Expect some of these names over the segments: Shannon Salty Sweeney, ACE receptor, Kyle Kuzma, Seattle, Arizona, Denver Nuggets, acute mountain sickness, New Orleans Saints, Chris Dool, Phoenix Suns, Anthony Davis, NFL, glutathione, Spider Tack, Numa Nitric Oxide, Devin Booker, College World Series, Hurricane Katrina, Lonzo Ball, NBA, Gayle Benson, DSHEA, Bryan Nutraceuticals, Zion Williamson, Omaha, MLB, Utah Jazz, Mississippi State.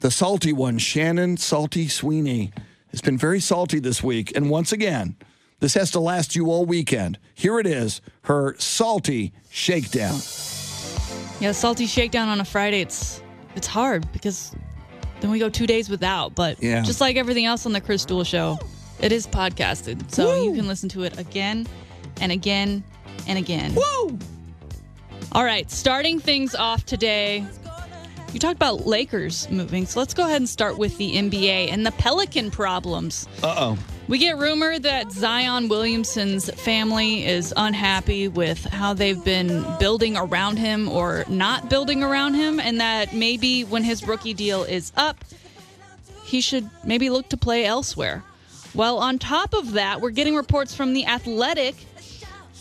The salty one, Shannon Salty Sweeney, has been very salty this week. And once again, this has to last you all weekend. Here it is, her salty shakedown. Yeah, salty shakedown on a Friday, it's hard because then we go 2 days without. But yeah, just like everything else on the Chris Dool Show, it is podcasted. So Woo. You can listen to it again and again and again. Woo! All right, starting things off today. You talked about Lakers moving, so let's go ahead and start with the NBA and the Pelican problems. Uh-oh. We get rumor that Zion Williamson's family is unhappy with how they've been building around him or not building around him, and that maybe when his rookie deal is up, he should maybe look to play elsewhere. Well, on top of that, we're getting reports from The Athletic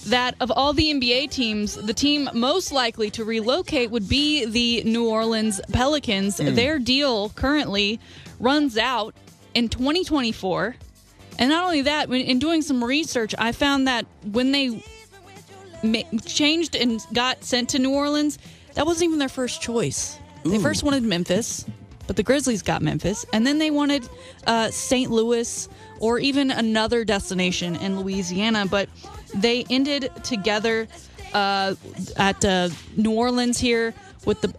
that of all the NBA teams, the team most likely to relocate would be the New Orleans Pelicans. Their deal currently runs out in 2024. And not only that, in doing some research, I found that when they changed and got sent to New Orleans, that wasn't even their first choice. Ooh. They first wanted Memphis, but the Grizzlies got Memphis. And then they wanted St. Louis or even another destination in Louisiana. But they ended together at New Orleans here,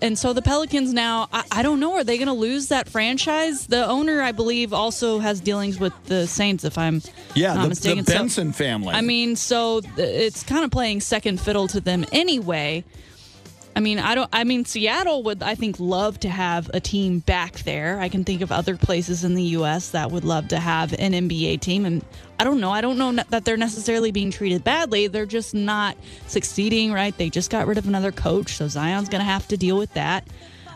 and so the Pelicans now, I don't know, are they going to lose that franchise? The owner, I believe, also has dealings with the Saints, if I'm not mistaken. Yeah, the Benson family. I mean, so it's kind of playing second fiddle to them anyway. I mean, Seattle would, I think, love to have a team back there. I can think of other places in the U.S. that would love to have an NBA team. And I don't know that they're necessarily being treated badly. They're just not succeeding, right? They just got rid of another coach, so Zion's going to have to deal with that.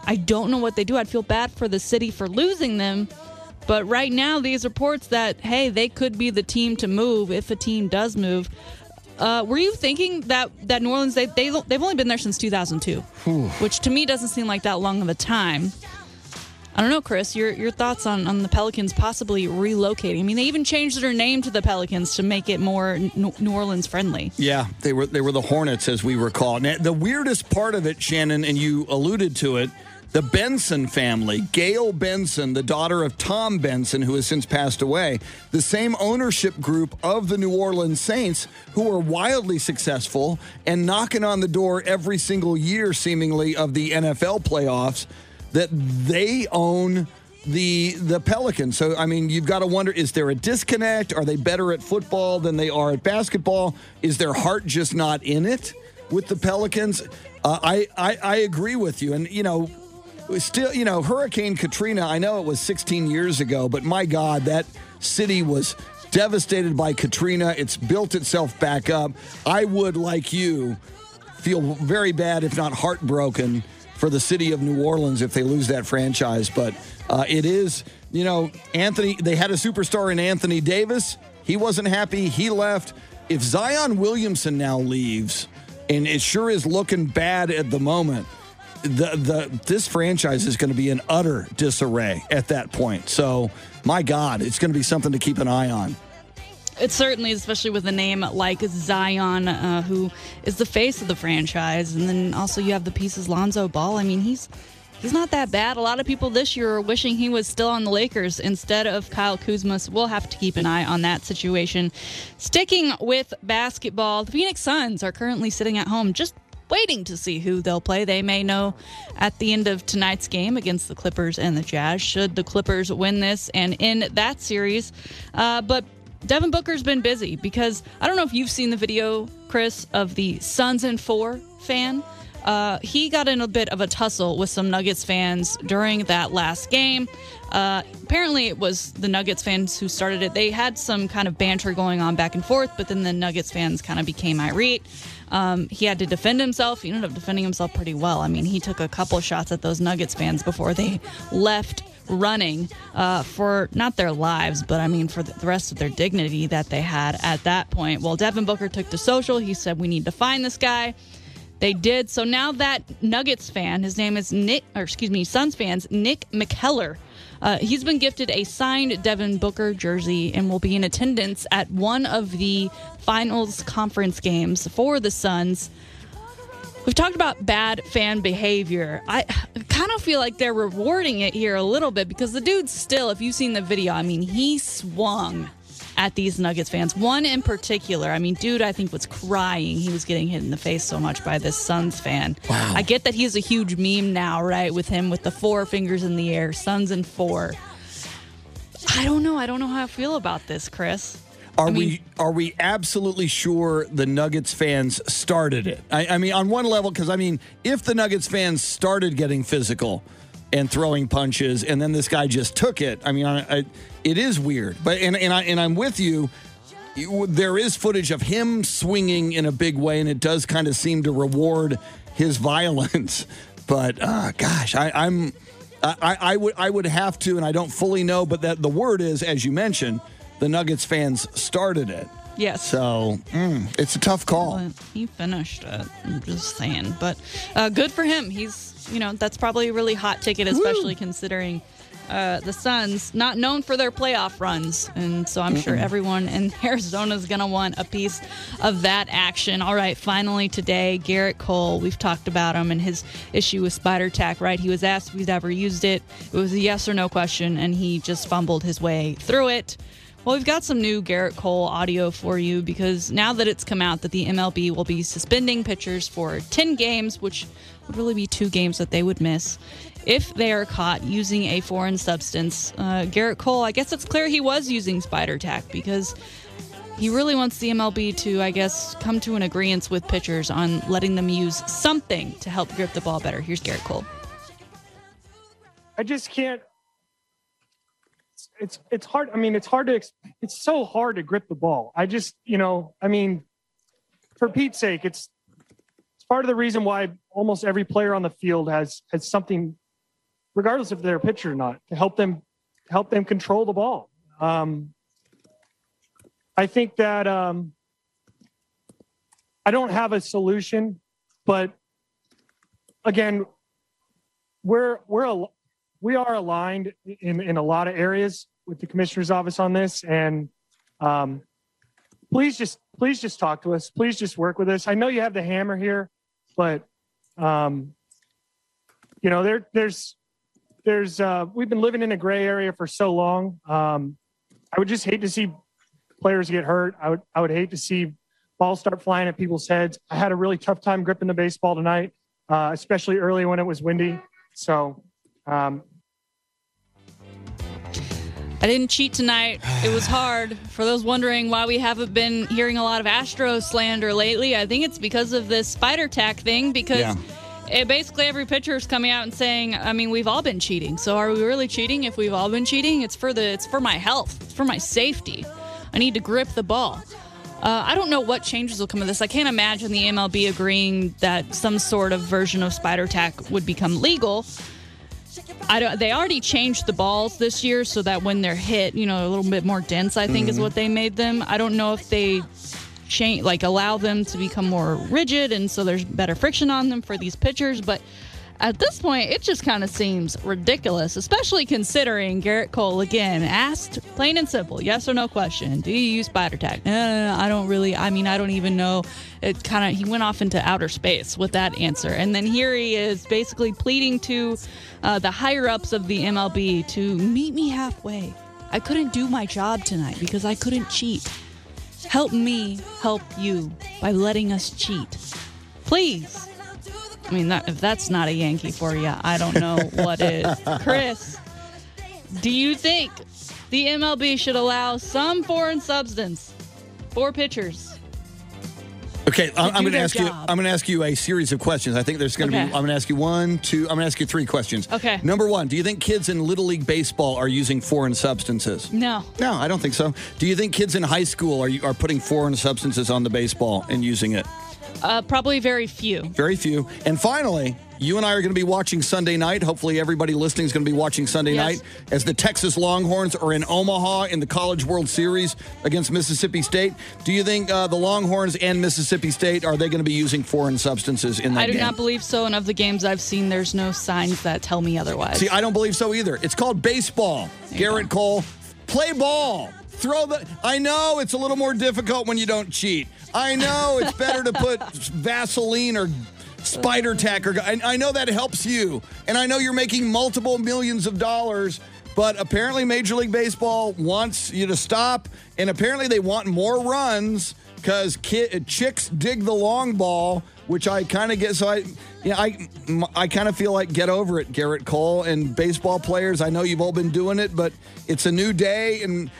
I don't know what they do. I'd feel bad for the city for losing them. But right now, these reports that, hey, they could be the team to move if a team does move. Were you thinking that New Orleans, they've only been there since 2002, which to me doesn't seem like that long of a time. I don't know, Chris, your thoughts on the Pelicans possibly relocating. I mean, they even changed their name to the Pelicans to make it more New Orleans friendly. Yeah, they were the Hornets, as we recall. Now, the weirdest part of it, Shannon, and you alluded to it, the Benson family, Gayle Benson, the daughter of Tom Benson, who has since passed away, the same ownership group of the New Orleans Saints, who are wildly successful and knocking on the door every single year, seemingly, of the NFL playoffs, that they own the Pelicans. So, I mean, you've got to wonder, is there a disconnect? Are they better at football than they are at basketball? Is their heart just not in it with the Pelicans? I agree with you. And, you know, still, you know, Hurricane Katrina, I know it was 16 years ago, but my God, that city was devastated by Katrina. It's built itself back up. I would, like you, feel very bad, if not heartbroken, for the city of New Orleans if they lose that franchise. But it is, you know, they had a superstar in Anthony Davis. He wasn't happy. He left. If Zion Williamson now leaves, and it sure is looking bad at the moment, this franchise is going to be in utter disarray at that point. So, my God, it's going to be something to keep an eye on. It certainly is, especially with a name like Zion, who is the face of the franchise. And then also you have the pieces Lonzo Ball. I mean, he's not that bad. A lot of people this year are wishing he was still on the Lakers instead of Kyle Kuzma. So we'll have to keep an eye on that situation. Sticking with basketball, the Phoenix Suns are currently sitting at home just waiting to see who they'll play. They may know at the end of tonight's game against the Clippers and the Jazz, should the Clippers win this and in that series. But Devin Booker's been busy because I don't know if you've seen the video, Chris, of the Suns in 4 fan He got in a bit of a tussle with some Nuggets fans during that last game. Apparently it was the Nuggets fans who started it. They had some kind of banter going on back and forth, but then the Nuggets fans kind of became irate. He had to defend himself. He ended up defending himself pretty well. I mean, he took a couple shots at those Nuggets fans before they left running for not their lives, but I mean for the rest of their dignity that they had at that point. Well, Devin Booker took to social. He said, "We need to find this guy." They did. So now that Nuggets fan, his name is Suns fans, Nick McKellar. He's been gifted a signed Devin Booker jersey and will be in attendance at one of the finals conference games for the Suns. We've talked about bad fan behavior. I kind of feel like they're rewarding it here a little bit because the dude still, if you've seen the video, I mean, he swung at these Nuggets fans. One in particular, I mean, dude, I think was crying. He was getting hit in the face so much by this Suns fan. Wow. I get that he's a huge meme now, right, with him with the 4 fingers in the air, Suns and 4. I don't know. I don't know how I feel about this, Chris. Are we absolutely sure the Nuggets fans started it? I mean, on one level, because, I mean, if the Nuggets fans started getting physical and throwing punches, and then this guy just took it. I mean, it is weird. But I'm with you. There is footage of him swinging in a big way, and it does kind of seem to reward his violence. But gosh, I would have to, and I don't fully know. But that the word is, as you mentioned, the Nuggets fans started it. Yes. So it's a tough call. Well, he finished it. I'm just saying. But good for him. He's, that's probably a really hot ticket, especially considering the Suns not known for their playoff runs. And so I'm sure everyone in Arizona is going to want a piece of that action. All right. Finally today, Gerrit Cole. We've talked about him and his issue with Spider Tack, right? He was asked if he's ever used it. It was a yes or no question, and he just fumbled his way through it. Well, we've got some new Gerrit Cole audio for you because now that it's come out that the MLB will be suspending pitchers for 10 games, which would really be 2 games that they would miss, if they are caught using a foreign substance. Gerrit Cole, I guess it's clear he was using Spider Tack because he really wants the MLB to, I guess, come to an agreement with pitchers on letting them use something to help grip the ball better. Here's Gerrit Cole. I just can't. It's hard. I mean, it's so hard to grip the ball. I just, for Pete's sake, it's part of the reason why almost every player on the field has something, regardless if they're a pitcher or not, to help them control the ball. I think that I don't have a solution, but again, we are aligned in a lot of areas with the commissioner's office on this. And please just talk to us. Please just work with us. I know you have the hammer here, but we've been living in a gray area for so long. I would just hate to see players get hurt. I would hate to see balls start flying at people's heads. I had a really tough time gripping the baseball tonight, especially early when it was windy. So, I didn't cheat tonight. It was hard. For those wondering why we haven't been hearing a lot of Astros slander lately, I think it's because of this Spider Tack thing, because basically every pitcher is coming out and saying, I mean, we've all been cheating. So are we really cheating if we've all been cheating? It's for my health. It's for my safety. I need to grip the ball. I don't know what changes will come of this. I can't imagine the MLB agreeing that some sort of version of Spider Tack would become legal. They already changed the balls this year so that when they're hit, a little bit more dense, I think, is what they made them. I don't know if they change, allow them to become more rigid, and so there's better friction on them for these pitchers. But at this point, it just kind of seems ridiculous, especially considering Gerrit Cole, again, asked plain and simple, yes or no question, do you use Spider Tack? No, I don't really. I mean, I don't even know. It kind of, he went off into outer space with that answer. And then here he is basically pleading to the higher-ups of the MLB to meet me halfway. I couldn't do my job tonight because I couldn't cheat. Help me help you by letting us cheat. Please. I mean, if that's not a Yankee for you, I don't know what is. Chris, do you think the MLB should allow some foreign substance for pitchers? Okay, I'm going to ask you. I'm going to ask you a series of questions. I think there's going to be. I'm going to ask you one, two. I'm going to ask you three questions. Okay. Number one, do you think kids in Little League baseball are using foreign substances? No. No, I don't think so. Do you think kids in high school are putting foreign substances on the baseball and using it? Probably very few. Very few. And finally, you and I are going to be watching Sunday night. Hopefully everybody listening is going to be watching Sunday night as the Texas Longhorns are in Omaha in the College World Series against Mississippi State. Do you think the Longhorns and Mississippi State, are they going to be using foreign substances in that game? I do not believe so, and of the games I've seen, there's no signs that tell me otherwise. See, I don't believe so either. It's called baseball. Gerrit Cole, play ball. I know it's a little more difficult when you don't cheat. I know it's better to put Vaseline or Spider Tack. I know that helps you, and I know you're making multiple millions of dollars, but apparently Major League Baseball wants you to stop, and apparently they want more runs because chicks dig the long ball, which I kind of get. So I kind of feel like, get over it, Gerrit Cole, and baseball players. I know you've all been doing it, but it's a new day, and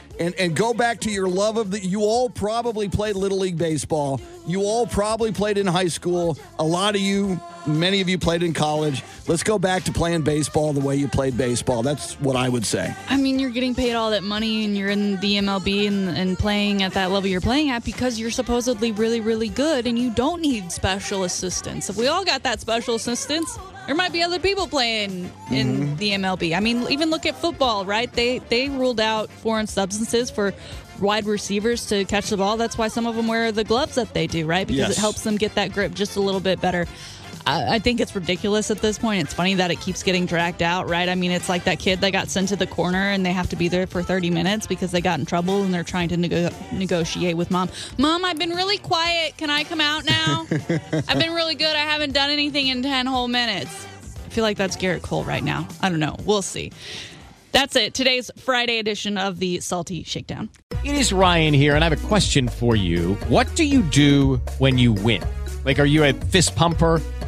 go back to your love of you all probably played Little League Baseball. You all probably played in high school. A lot of you, many of you played in college. Let's go back to playing baseball the way you played baseball. That's what I would say. I mean, you're getting paid all that money, and you're in the MLB and playing at that level you're playing at because you're supposedly really, really good, and you don't need special assistance. If we all got that special assistance, there might be other people playing in the MLB. I mean, even look at football, right? They ruled out foreign substances for wide receivers to catch the ball. That's why some of them wear the gloves that they do, right? Because it helps them get that grip just a little bit better. I think it's ridiculous at this point. It's funny that it keeps getting dragged out, right? I mean, it's like that kid that got sent to the corner and they have to be there for 30 minutes because they got in trouble and they're trying to negotiate with mom. Mom, I've been really quiet. Can I come out now? I've been really good. I haven't done anything in 10 whole minutes. I feel like that's Gerrit Cole right now. I don't know. We'll see. That's it. Today's Friday edition of the Salty Shakedown. It is Ryan here, and I have a question for you. What do you do when you win? Like, are you a fist pumper,